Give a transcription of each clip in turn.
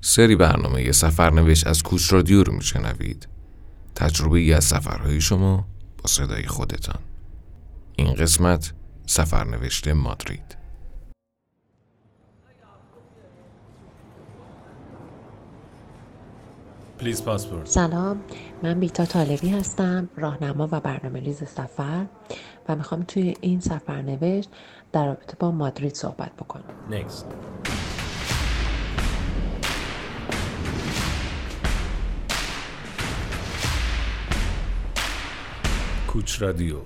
سری برنامه یه سفرنوشت از کوچ رادیو رو میشنوید. تجربه ای از سفرهای شما با صدای خودتان. این قسمت سفرنوشت مادرید. سلام، من بیتا طالبی هستم، راهنما و برنامه‌ریز سفر و میخوام توی این سفرنوشت در رابطه با مادرید صحبت بکنم. Next. کوچ رادیو.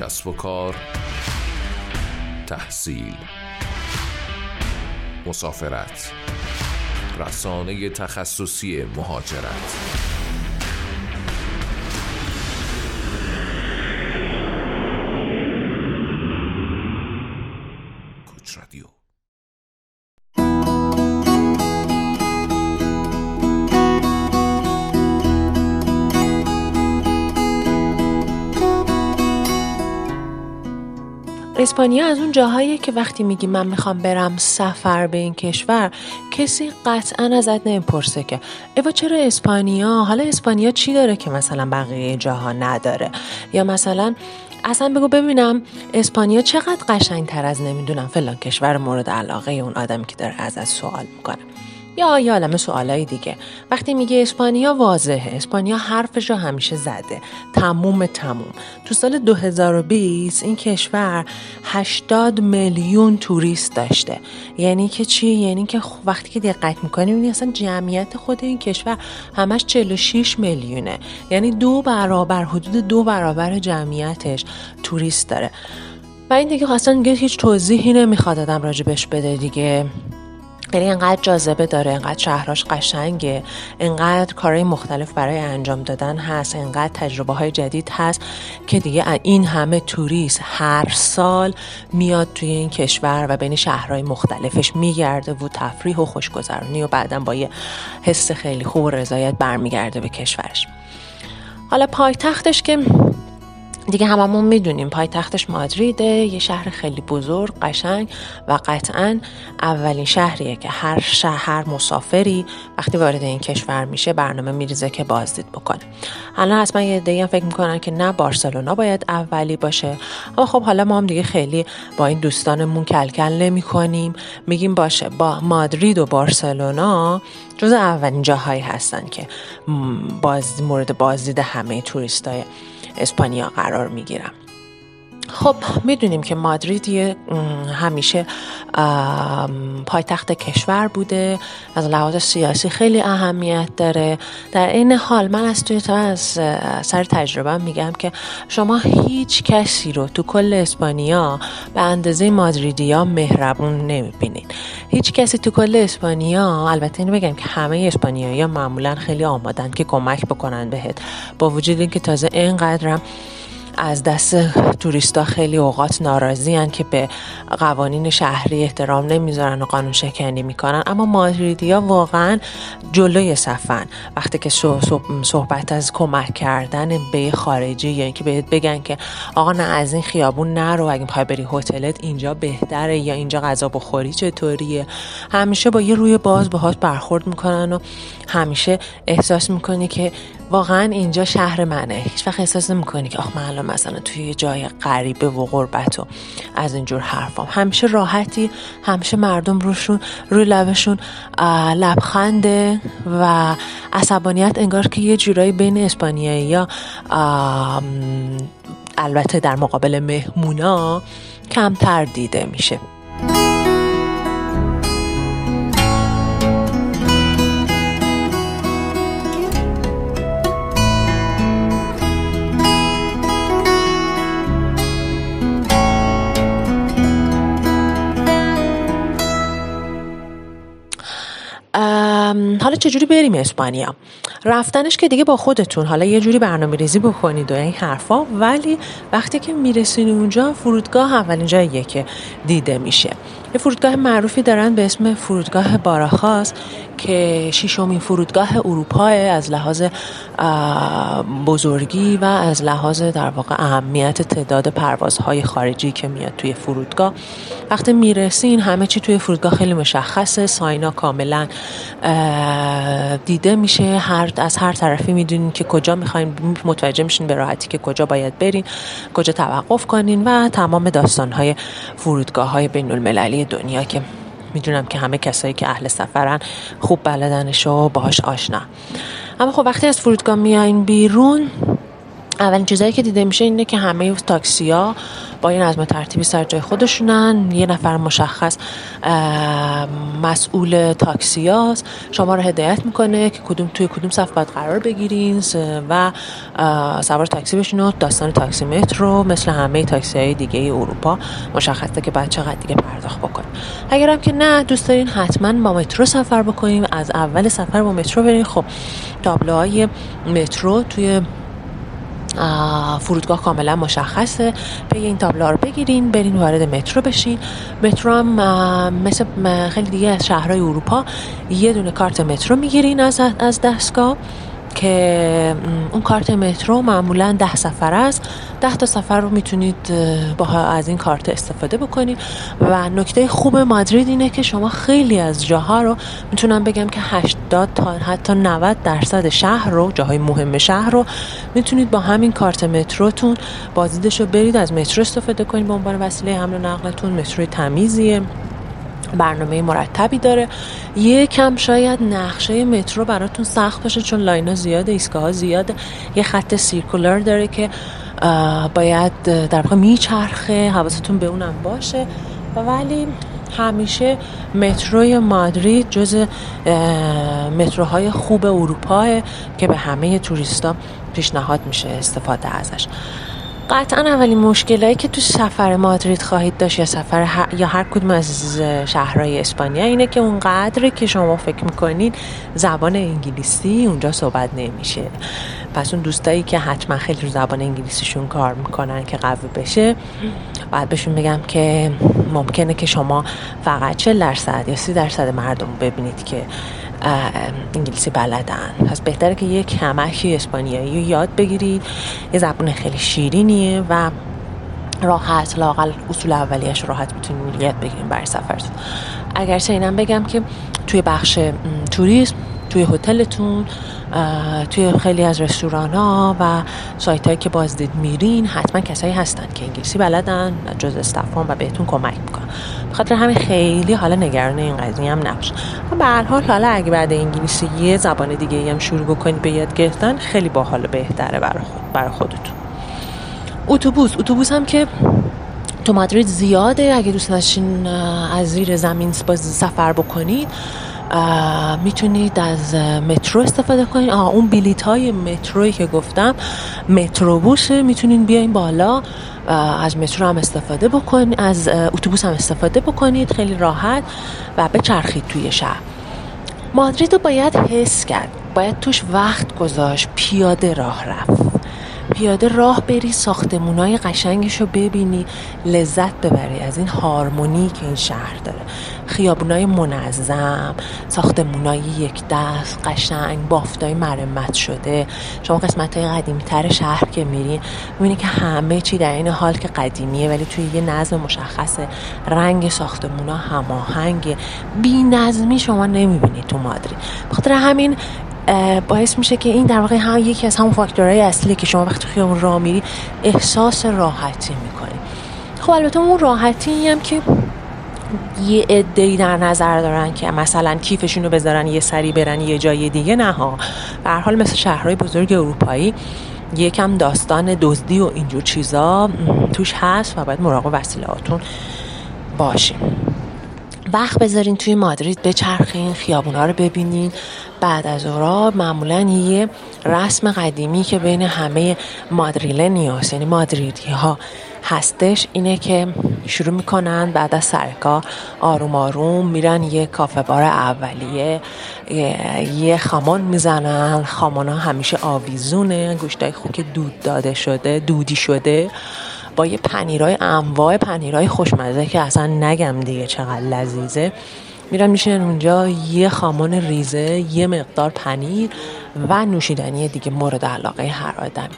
کسب و کار، تحصیل، مسافرت، رسانه تخصصی مهاجرت. کوچ رادیو. اسپانیا از اون جاهاییه که وقتی میگی من میخوام برم سفر به این کشور، کسی قطعا ازت نمیپرسه که ایوا چرا اسپانیا؟ حالا اسپانیا چی داره که مثلا بقیه جاها نداره؟ یا مثلا اصلا بگو ببینم اسپانیا چقدر قشنگتر از نمیدونم فلان کشور مورد علاقه اون آدمی که داره ازت سوال میکنه، یا یه عالمه سوالای دیگه. وقتی میگه اسپانیا واضحه، اسپانیا حرفشو همیشه زده، تموم. تو سال 2020 این کشور 80 میلیون توریست داشته. یعنی که چی؟ یعنی که وقتی که دقت میکنی میبینی اصلا جمعیت خود این کشور همش 46 میلیونه. یعنی حدود دو برابر جمعیتش توریست داره. و این دیگه اصلا هیچ توضیحی نمیخواد آدم راجبش بده دیگه. یعنی انقدر جاذبه داره، انقدر شهراش قشنگه، انقدر کارهای مختلف برای انجام دادن هست، انقدر تجربه های جدید هست که دیگه این همه توریست هر سال میاد توی این کشور و بین شهرهای مختلفش میگرده و تفریح و خوشگذرانی و بعدن با یه حس خیلی خوب و رضایت برمیگرده به کشورش. حالا پایتختش که دیگه هممون میدونیم پایتختش مادریده، یه شهر خیلی بزرگ، قشنگ و قطعاً اولین شهریه که هر مسافری وقتی وارد این کشور میشه برنامه میریزه که بازدید بکنه. الان حتما یه عده‌ای هم فکر میکنن که نه بارسلونا باید اولی باشه، اما خب حالا ما هم دیگه خیلی با این دوستانمون کلکل نمی‌کنیم، میگیم باشه با مادرید و بارسلونا جزو اولین جاهایی هستن که مورد بازدید همه توریستای اسپانیا قرار میگیرم. خب میدونیم که مادرید همیشه پایتخت کشور بوده، از لحاظ سیاسی خیلی اهمیت داره. در این حال من از سر تجربه میگم که شما هیچ کسی رو تو کل اسپانیا به اندازه مادریدیا مهربون نمیبینید. هیچ کسی تو کل اسپانیا، البته اینو بگم که همه اسپانیایی‌ها معمولا خیلی آمادن که کمک بکنن بهت، با وجود اینکه تازه اینقدرم از دست توریستا خیلی اوقات ناراضی ان که به قوانین شهری احترام نمیذارن و قانون شکنی میکنن، اما مادریدیا واقعا جلوی صفن. وقتی که صحبت از کمک کردن به خارجی، یعنی که بهت بگن که آقا نه از این خیابون نرو، اگه میخوای بری هتلت اینجا بهتره، یا اینجا غذا بخوری چطوریه، همیشه با یه روی باز باهات برخورد میکنن و همیشه احساس میکنی که واقعا اینجا شهر منه. هیچ وقت احساس نمی‌کنی که آخ من الان مثلا توی یه جای غریبه و غربت و از اینجور حرفام. همیشه راحتی، همیشه مردم روی لبشون لبخنده و عصبانیت انگار که یه جورایی بین اسپانیایی یا البته در مقابل مهمونا کمتر دیده میشه. حالا چجوری بریم اسپانیا؟ رفتنش که دیگه با خودتون، حالا یه جوری برنامه ریزی بکنید و این حرفا، ولی وقتی که میرسین اونجا فرودگاه اولین جاییه که دیده میشه. یه فرودگاه معروفی دارن به اسم فرودگاه باراخاس که ششمین فرودگاه اروپا از لحاظ بزرگی و از لحاظ در واقع اهمیت تعداد پروازهای خارجی که میاد توی فرودگاه. وقتی میرسین همه چی توی فرودگاه خیلی مشخصه، ساینا کاملا دیده میشه، از هر طرفی میدونین که کجا میخواین، متوجه میشین به راحتی که کجا باید برین، کجا توقف کنین و تمام داستانهای فرودگاه‌های بین المللی دنیا که میدونم که همه کسایی که اهل سفرن خوب بلدنش و باهاش آشنا. اما خب وقتی از فرودگاه میاین بیرون اولین چیزایی که دیده میشه اینه که همه تاکسی‌ها با این نظم ترتیبی سر جای خودشونن، یه نفر مشخص مسئول تاکسی‌هاست، شما رو هدایت میکنه که توی کدوم صف باید قرار بگیرین و سوار تاکسی بشین و داستان تاکسی مترو مثل همه تاکسی‌های دیگه اروپا مشخصه که باید چقدر دیگه پرداخت بکنین. اگرم که نه دوست دارین حتما با مترو سفر بکنیم، از اول سفر با مترو برین. خب تابلوهای مترو توی فرودگاه کاملا مشخصه، پی این تابلوها رو بگیرین، برین وارد مترو بشین. مترو هم مثل خیلی دیگه از شهرهای اروپا یه دونه کارت مترو میگیرین از دستگاه که اون کارت مترو معمولا 10 سفر است. 10 تا سفر رو میتونید از این کارت استفاده بکنید و نکته خوب مادرید اینه که شما خیلی از جاها رو میتونم بگم که 80 تا حتی 90% شهر رو، جاهای مهم شهر رو میتونید با همین کارت متروتون بازدیدش رو برید، از مترو استفاده کنید به عنوان وسیله حمل و نقلتون. مترو تمیزیه، برنامه مرتبی داره. یه کم شاید نقشه مترو براتون سخت باشه چون لاینا زیاده، ایستگاه‌ها زیاده. یه خط سیرکولار داره که باید در واقع میچرخه، حواستون به اونم باشه. ولی همیشه متروی مادرید جز متروهای خوب اروپاه که به همه توریستا پیشنهاد میشه استفاده ازش. قطعا اولین مشکلایی که تو سفر مادرید خواهید داشت یا هر کدوم از شهرهای اسپانیا اینه که اونقدری که شما فکر میکنین زبان انگلیسی اونجا صحبت نمیشه. پس اون دوستایی که حتما خیلی رو زبان انگلیسیشون کار میکنن که قوی بشه باید بهشون بگم که ممکنه که شما فقط 40% یا 30% مردم ببینید که انگلیسی بلدن. پس بهتره که یه کمکی اسپانیایی رو یاد بگیرید. یه زبان خیلی شیرینیه و راحت، لااقل اصول اولیه‌اش راحت میتونید یاد بگیرید برای سفرتون. اگرچه اینم بگم که توی بخش توریسم، توی هتلتون، توی خیلی از رستوران‌ها و سایت‌هایی که بازدید میرین حتما کسایی هستن که انگلیسی بلدن جز استفهام و بهتون کمک میکنن. به خاطر همین خیلی حالا نگران این قضیه هم نباشید. به هر حال حالا اگه بعد انگلیسی یه زبان دیگه‌ای هم شروع بکنید به یاد گرفتن خیلی باحال و بهتره برای خودتون. اتوبوس هم که تو مادرید زیاده. اگه دوست داشتین از زیر زمین سفر بکنید میتونید از مترو استفاده کنید. اون بلیط های مترویی که گفتم متروبوسه، میتونید بیاین بالا از مترو هم استفاده بکنید، از اتوبوس هم استفاده بکنید خیلی راحت و بچرخید توی شهر. مادرید رو باید حس کرد، باید توش وقت گذاشت، پیاده راه رفت، پیاده راه بری، ساختمونای قشنگشو ببینی، لذت ببری از این هارمونی که این شهر داره. خیابونای منظم، ساختمونای یک دست قشنگ، بافتای مرمت شده. شما قسمتای قدیمی‌تر شهر که میرین میبینی که همه چی در این حال که قدیمیه ولی توی یه نظم مشخصه. رنگ ساختمونا هماهنگه. بی‌نظمی شما نمیبینی تو مادرید. بخاطر همین باعث میشه که این در واقع هم یکی از همون فاکتورهای اصلیه که شما وقتی خیابون راه میری احساس راحتی میکنی. خب البته اون راحتی هم که یه عده‌ای در نظر دارن که مثلا کیفشون رو بذارن یه سری برن یه جای دیگه، نه ها. به هر حال مثل شهرهای بزرگ اروپایی یکم داستان دزدی و اینجور چیزا توش هست و باید مراقب وسیلهاتون باشیم. وقت بذارین توی مادرید بچرخین، خیابونا رو ببینین. بعد از اورا معمولا یه رسم قدیمی که بین همه مادریلنیاس یعنی مادریدی ها هستش اینه که شروع میکنن بعد از سرکار آروم آروم میرن یه کافه بار اولیه، یه خامان میزنن. خامانا همیشه آویزونه، گوشتای خوک دود داده شده، دودی شده، با یه پنیرای انواع پنیرای خوشمزه که اصلا نگم دیگه چقدر لذیذه. میرن میشن اونجا، یه خامان ریزه، یه مقدار پنیر و نوشیدنی دیگه مورد علاقه هر آدم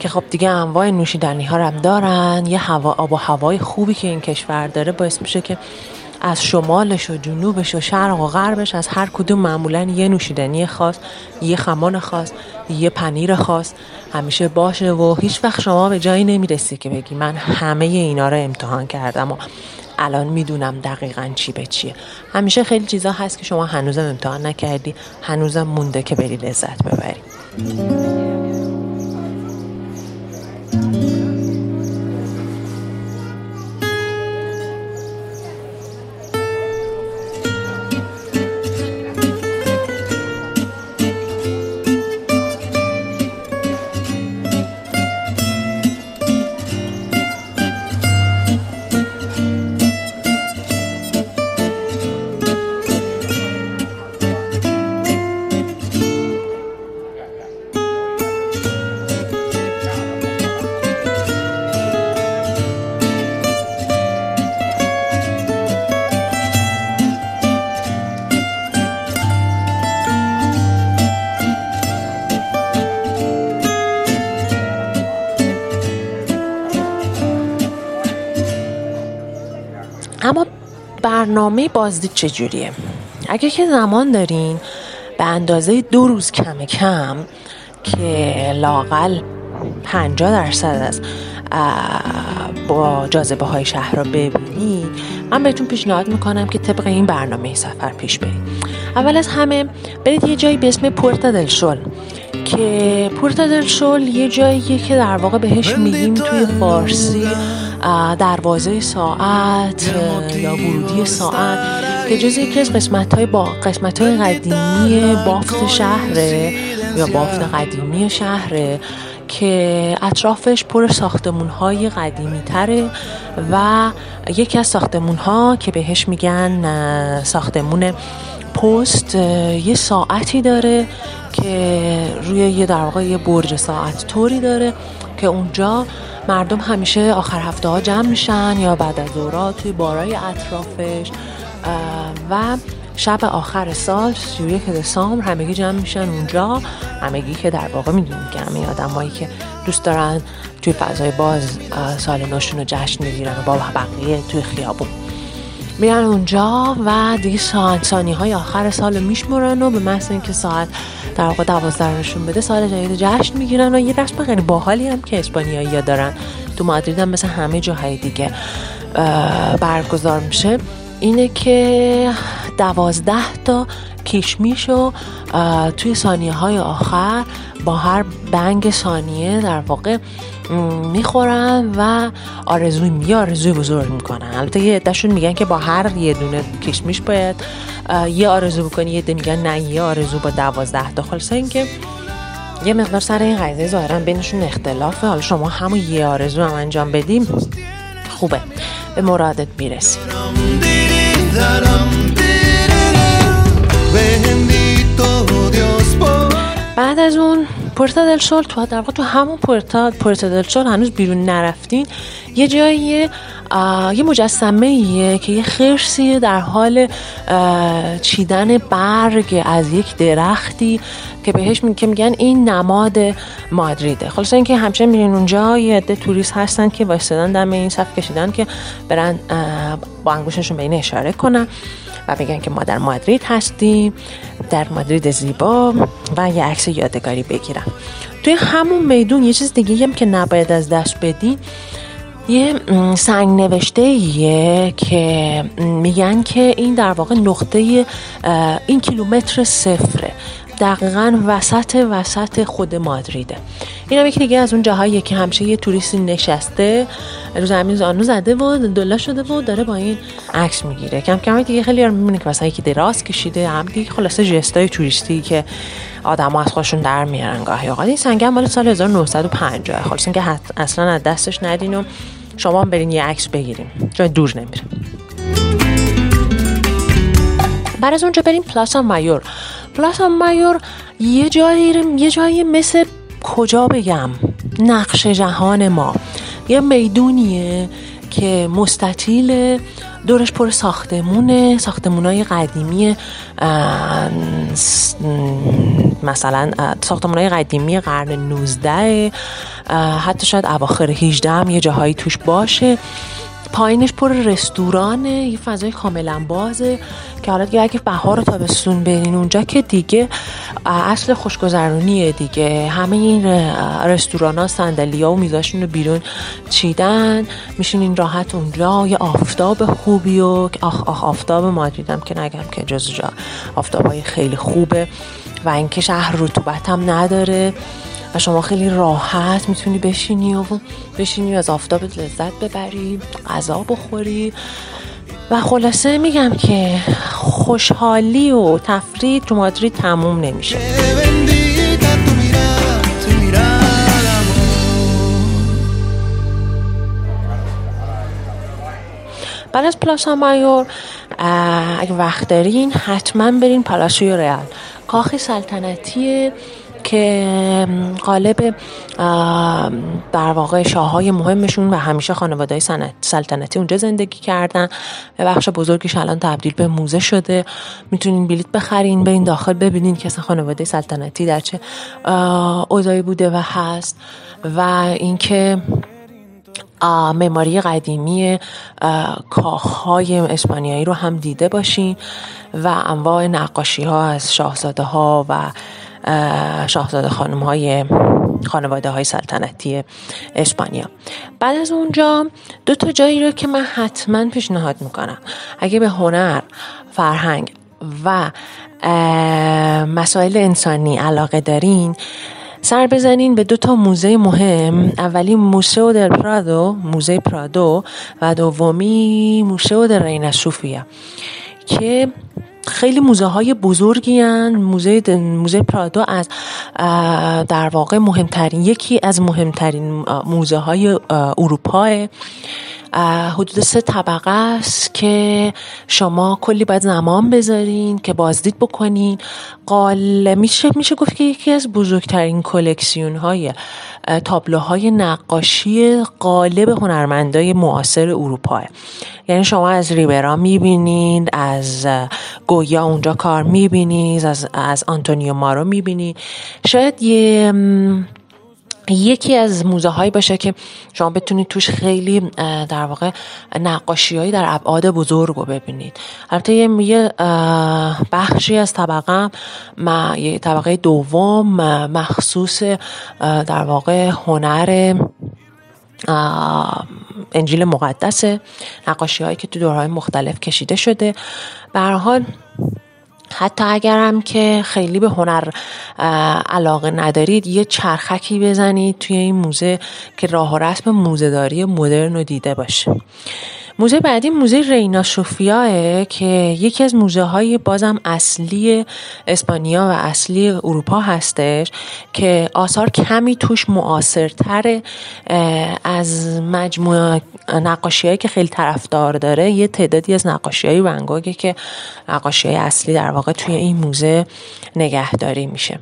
که خب دیگه انواع نوشیدنی ها هم دارن. یه هوا آب و هوای خوبی که این کشور داره باعث میشه که از شمالش و جنوبش و شرق و غربش از هر کدوم معمولا یه نوشیدنی خاص، یه خمان خاص، یه پنیر خاص همیشه باشه و هیچ وقت شما به جایی نمیرسی که بگی من همه اینا رو امتحان کردم و الان میدونم دقیقاً چی به چیه. همیشه خیلی چیزا هست که شما هنوزم امتحان نکردی، هنوزم مونده که بری لذت ببری. برنامه بازدید چجوریه؟ اگه که زمان دارین به اندازه 2 روز کم کم که لاقل 50% از با جاذبه های شهر رو ببینید، من بهتون پیشنهاد میکنم که طبق این برنامه سفر پیش برید. اول از همه برید یه جایی به اسم پورتا دل سول که پورتا دل سول یه جاییه که در واقع بهش میگیم توی فارسی دروازه ساعت یا ورودی ساعت که جز یکی از قسمت‌های قدیمی بافت شهره یا بافت قدیمی شهره که اطرافش پر ساختمون‌های قدیمی‌تره و یکی از ساختمون‌ها که بهش میگن ساختمون پست یه ساعتی داره که روی یه در واقع یه برج ساعت طوری داره که اونجا مردم همیشه آخر هفته ها جمع میشن یا بعد از ظهرها توی بارای اطرافش و شب آخر سال 31 دسامبر همگی جمع میشن اونجا. همگی که در واقع میدونیم که همه آدمایی که دوست دارن توی فضای باز سال نوشون رو جشن میگیرن و با بقیه توی خیابون میرن اونجا و دیگه ساعت ثانی های آخر سال میشمرن و به محض اینکه ساعت در واقع 12 نشون بده سال جدید جشن میگیرن. و یه رسم خیلی باحالی هم که اسپانیایی‌ها دارن، تو مادرید هم مثل همه جاهای دیگه برگزار میشه، اینه که 12 تا کشمیشو توی ثانیه های آخر با هر بنگ ثانیه در واقع میخورن و آرزوی بزرگ میکنن. البته یه عده‌شون میگن که با هر یه دونه کشمیش باید یه آرزو بکنی، یه عده میگن نه یه آرزو با 12 تا. خلاصه این که یه مقدار سر این قضیه ظاهرا بینشون اختلافه. حالا شما همون یه آرزو هم انجام بدیم خوبه، به مرادت میرسی. بعد از اون پورتا دل سول، تو در واقع تو همون پورتا دل سول هنوز بیرون نرفتین، یه جاییه یه مجسمه‌ایه که یه خرسی در حال چیدن برگ از یک درختی که بهش میگن این نماد مادریده. خلاصه اینکه همچنین میرین اونجا یه عده توریست هستن که وایسادن دم این صف کشیدن که برن با انگشتشون به این اشاره کنن و بگن که ما در مادرید هستیم، در مادرید زیبا، و یه عکس یادگاری بگیرن. توی همون میدون یه چیز دیگه هم که نباید از دست بدین، یه سنگ نوشته‌ایه که میگن که این در واقع نقطه این کیلومتر صفره، دقیقاً وسط خود مادریده. این هم یکی دیگه از اون جاهاییه که همیشه یه توریستی نشسته رو زمین زانو زده و دلا شده و داره با این عکس میگیره. کم کم دیگه خیلی ها میبینه که مثلا یکی دراز کشیده، هم دیگه خلاصه ژستای توریستی که آدم‌ها از خودشون در میارن گاهی اوقات. این سنگ مال سال 1950 خلاص، اینکه اصلا از دستش ندین و شما هم برین یه عکس بگیرین، جای دور نمیره. بعد از اونجا بریم پلاسا مایور. پلاسا مایور یه جایی مثل کجا بگم، نقش جهان ما، یه میدونیه که مستطیله، دورش پر ساختمونه، ساختمونای قدیمی، مثلا ساختمونای قدیمی قرن 19، حتی شاید اواخر 18 هم یه جاهایی توش باشه. پایینش پر رستورانه، یه فضای کاملا بازه که حالا دیگه اگه بهار و تابستون برین اونجا که دیگه اصل خوشگذرونیه دیگه. همه این رستورانا صندلی‌ها و میزاشون رو بیرون چیدن، میشینین راحت اونجا. یه آفتاب خوبی و آخ آفتاب مادریدم که نگم که جزو آفتابای خیلی خوبه و اینکه شهر رطوبت هم نداره و شما خیلی راحت میتونی بشینی و از آفتاب لذت ببری، غذا بخوری و خلاصه میگم که خوشحالی و تفریح تو مادرید تموم نمیشه. بعد از پلاسا مایور اگه وقت دارین حتما برین پالاسیو ریال، کاخ سلطنتیه که قالب در واقع شاههای مهمشون و همیشه خانواده‌های سلطنتی اونجا زندگی کردن. به بخش بزرگیش الان تبدیل به موزه شده. میتونین بلیت بخرین برین داخل ببینین که اصلا خانواده سلطنتی در چه اوضاعی بوده و هست، و اینکه معماری قدیمی کاخهای اسپانیایی رو هم دیده باشین و انواع نقاشی‌ها از شاهزاده‌ها و شاهزاده خانم های خانواده های سلطنتی اسپانیا. بعد از اونجا دو تا جایی رو که من حتما پیشنهاد میکنم اگه به هنر، فرهنگ و مسائل انسانی علاقه دارین، سر بزنین به دو تا موزه مهم. اولی موسئو دل پرادو، موزه پرادو، و دومی موسئو دل رینا سوفیا که خیلی موزه های بزرگی هن. موزه پرادو از در واقع مهمترین، یکی از مهمترین موزه های اروپا، حدود 3 طبقه است که شما کلی باید زمان بذارین که بازدید بکنین. میشه گفت که یکی از بزرگترین کلکسیون های تابلوهای نقاشی قالب هنرمندای معاصر اروپا. یعنی شما از ریبرا میبینید، از گویا اونجا کار میبینید، از آنتونیو مارو میبینید. شاید یکی از موزه هایی باشه که شما بتونید توش خیلی در واقع نقاشی هایی در ابعاد بزرگ رو ببینید. البته یه بخشی از طبقه، یه طبقه دوم مخصوص در واقع هنر انجیل مقدسه، نقاشی هایی که تو دورهای مختلف کشیده شده. به هر حال حتی اگرم که خیلی به هنر علاقه ندارید، یه چرخکی بزنید توی این موزه که راه و رسم موزه‌داری مدرن رو دیده باشه. موزه بعدی موزه رینا سوفیاه که یکی از موزه های بازم اصلی اسپانیا و اصلی اروپا هستش که آثار کمی توش معاصرتره. از مجموعه نقاشی‌هایی که خیلی طرفدار داره یه تعدادی از نقاشی‌های ون گوگ که نقاشی‌های اصلی در واقع توی این موزه نگهداری میشه.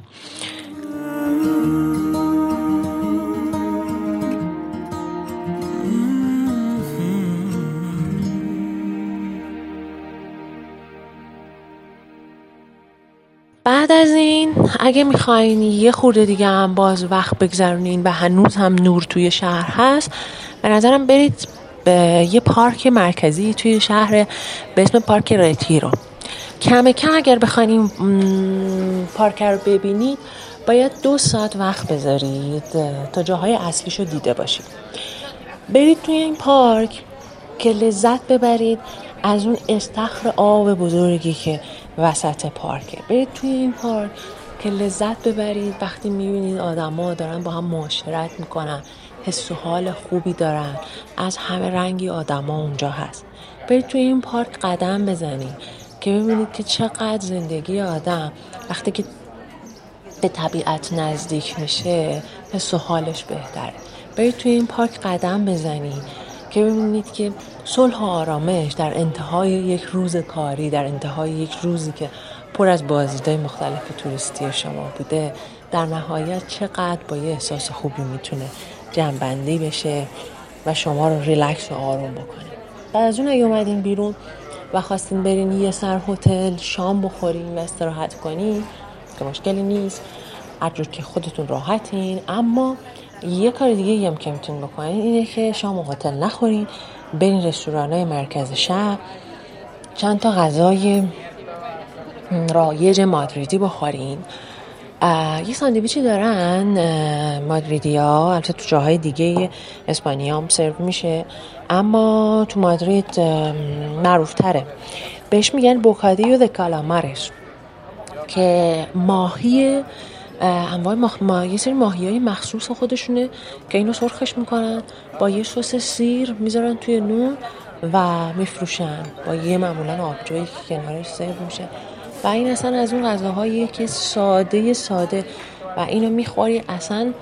بعد از این اگه میخواین یه خورده دیگه هم باز وقت بگذرونین و هنوز هم نور توی شهر هست، به نظرم برید به یه پارک مرکزی توی شهر به اسم پارک رتیرو. کمه کم اگر بخواین این پارک رو ببینید باید 2 ساعت وقت بذارید تا جاهای اصلیشو دیده باشید. برید توی این پارک که لذت ببرید از اون استخر آب بزرگی که وسط پارکه. برید توی این پارک که لذت ببرید وقتی میبینید آدما دارن با هم معاشرت میکنن، حس و حال خوبی دارن، از همه رنگی آدما اونجا هست. برید توی این پارک قدم بزنید که ببینید که چقدر زندگی آدم وقتی که به طبیعت نزدیک میشه حس و حالش بهتره. برید توی این پارک قدم بزنید که ببینید که صلح و آرامش در انتهای یک روز کاری، در انتهای یک روزی که پر از بازدیدهای مختلف توریستی شما بوده، در نهایت چقدر با یه احساس خوبی میتونه جنبندی بشه و شما رو ریلکس و آروم بکنه. بعد از اون اگه اومدین بیرون و خواستین برین یه سر هتل شام بخورین و استراحت کنین که مشکلی نیست، هر جور که خودتون راحتین. اما یه کار دیگه هم که میتونین بکنین اینه که شام و هتل نخورین، برین رستوران‌های مرکز شهر چند تا غذای رایج مادریدی بخورین. یه ساندویچی دارن مادریدی‌ها، البته تو جاهای دیگه اسپانیا هم سرو میشه اما تو مادرید معروف‌تره، بهش میگن بوکادیو د کالامارس که ماهی، انواع یه سری ماهیای مخصوص خودشونه که اینو سرخش میکنن با یه سس سیر میذارن توی نون و میفروشن با یه معمولا آبجویی که کنارش سرو میشه و این اصلا از اون غذاهاییه که ساده و اینو میخوری اصلا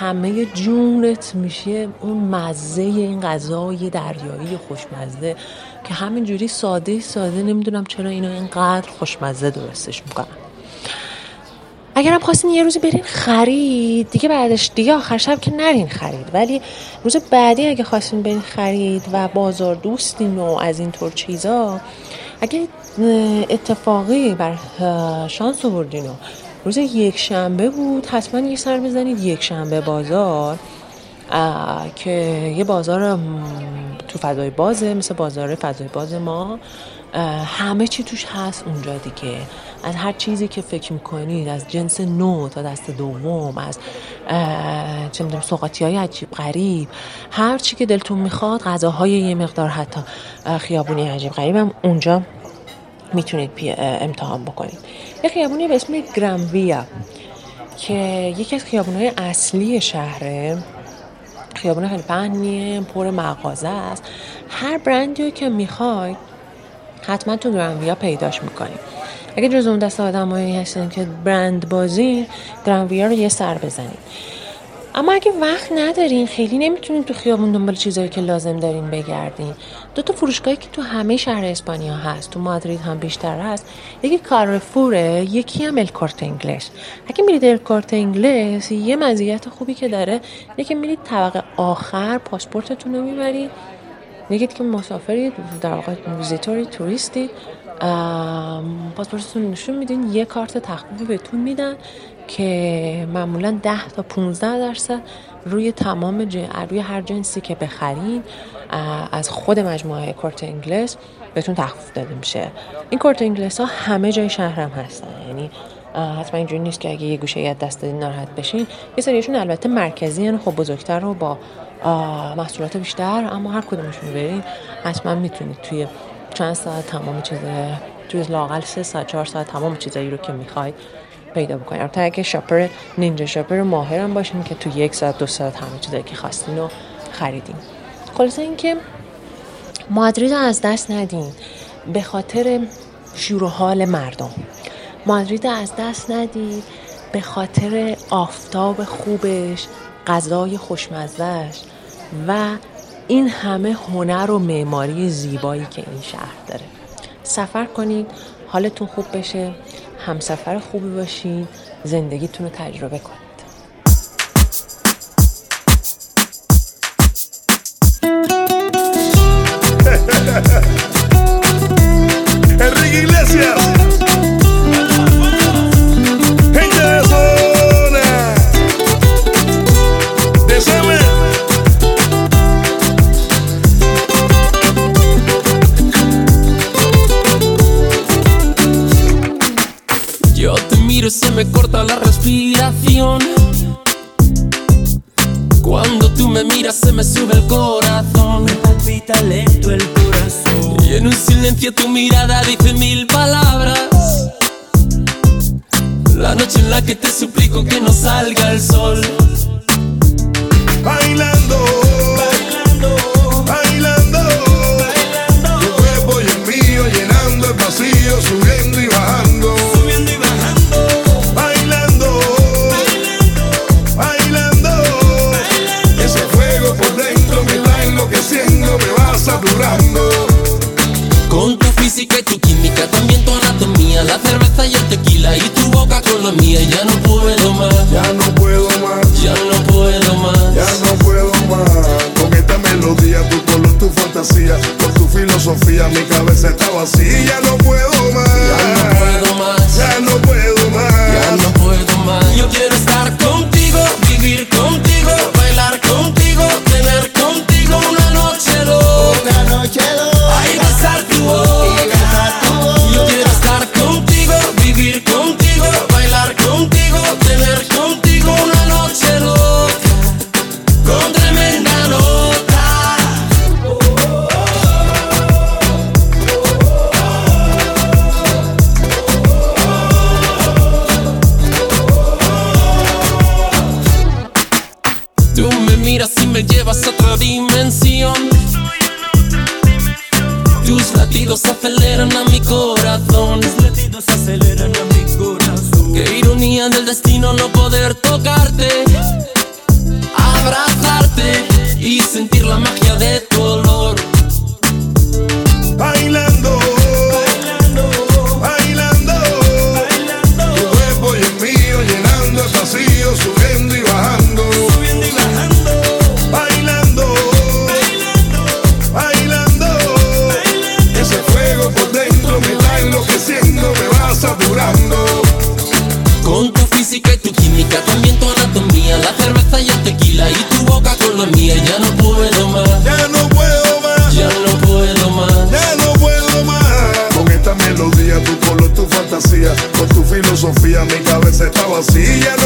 همه جونت میشه اون مزه این غذای دریایی خوشمزه که همینجوری ساده نمیدونم چرا اینو اینقدر خوشمزه درستش میکنن. اگر هم خواستین یه روزی برین خرید دیگه، بعدش دیگه آخر شب که نرین خرید، ولی روز بعدی اگه خواستین برین خرید و بازار دوستین و از اینطور چیزا، اگه اتفاقی بر شانس آوردین و روز یک شنبه بود، حتما یه سر بزنید یک شنبه بازار که یه بازار تو فضای بازه، مثل بازار فضای باز ما، همه چی توش هست اونجا دیگه، از هر چیزی که فکر میکنید، از جنس نو تا دست دوم، از چه میدونم سوغاتیای عجیب غریب، هر چی که دلتون میخواد، غذاهای یه مقدار حتی خیابونی عجیب غریب هم اونجا میتونید امتحان بکنید. یه خیابونی به اسم گران ویا که یکی از خیابونهای اصلی شهره، خیابون خیلی پهنیه، پر مغازه است، هر برندی که میخواید حتما تو گران ویا پیداش میکنید. اگه جز اون دست آدمایی هستین که برند بازی، گران ویا رو یه سر بزنید. اما اگه وقت ندارین، خیلی نمیتونید تو خیابون دنبال چیزایی که لازم دارین بگردین، 2 تا فروشگاهی که تو همه شهر اسپانیا هست، تو مادرید هم بیشتر هست، یکی کارفوره، یکی هم ال کورته انگلس. اگه میرید ال کورته انگلس، یه مزیت خوبی که داره اینه که میرید طبقه آخر، پاسپورتتون رو میبرید، میگید که مسافرید، در واقع ویزیتوری، توریستی، پاسپورتتون نشون میدین، یه کارت تخفیفی بهتون میدن که معمولا 10-15% روی تمام روی هر جنسی که بخرین از خود مجموعه کورت انگلس بهتون تخفیف داده میشه. این کورت انگلس ها همه جای شهرم هستن، یعنی حتما اینجوری نیست که اگه یه گوشه یه دست دادین ناراحت بشین. یه سریشون البته مرکزی، یعنی خب بزرگتر رو با محصولات بیشتر، اما هر کدومشون برین حتما میتونید توی چند ساعت تمام چیز، توی لاقل 3-4 ساعت تمام چیزایی رو که میخواید پیدا بکنید. تا اگه شاپر نینجا شاپر ماهرم باشین که تو 1-2 ساعت همه چیزایی که خواستین رو خریدین. خلاصه این که مادرید رو از دست ندین به خاطر شور و حال مردم، مادرید رو از دست ندید به خاطر آفتاب خوبش، غذای خوشمزهش و این همه هنر و معماری زیبایی که این شهر داره. سفر کنید، حالتون خوب بشه، همسفر خوبی باشید، زندگیتون رو تجربه کنید. me corta la respiración. Cuando tú me miras se me sube el corazón. Me palpita lento el corazón. Y en un silencio tu mirada dice mil palabras. La noche en la que te suplico que no salga el sol. Bailando, bailando, bailando, bailando. Tu cuerpo y el mío llenando el vacío, subiendo y bajando. Con tu física y tu química, también tu anatomía, la cerveza y el tequila y tu boca con la mía. Ya no puedo más, ya no puedo más, ya no puedo más, ya no puedo más. Con esta melodía, tu color, tu fantasía, con tu filosofía, mi cabeza está vacía. Y ya no puedo más, ya no puedo más, ya no puedo más, ya no puedo más. Yo quiero estar contigo, vivir contigo, bailar contigo, tener contigo una noche loca. Ahí besar tu boca. Yo quiero estar contigo, vivir contigo, bailar contigo, tener contigo una noche loca, con tremenda nota. Tú me miras y me llevas a otra dimensión. Tus latidos aceleran a mi corazón. Tus latidos aceleran a mi corazón. Qué ironía del destino no poder tocarte, abrazarte y sentir la magia de tu olor. Bailando, bailando, bailando, bailando. Tu cuerpo y el mío llenando el vacío, subiendo y bajando. Con tu física y tu química, también tu anatomía, la cerveza y el tequila y tu boca con la mía. Ya no puedo más, ya no puedo más, ya no puedo más, ya no puedo más. Con esta melodía, tu color, tu fantasía, con tu filosofía, mi cabeza está vacía.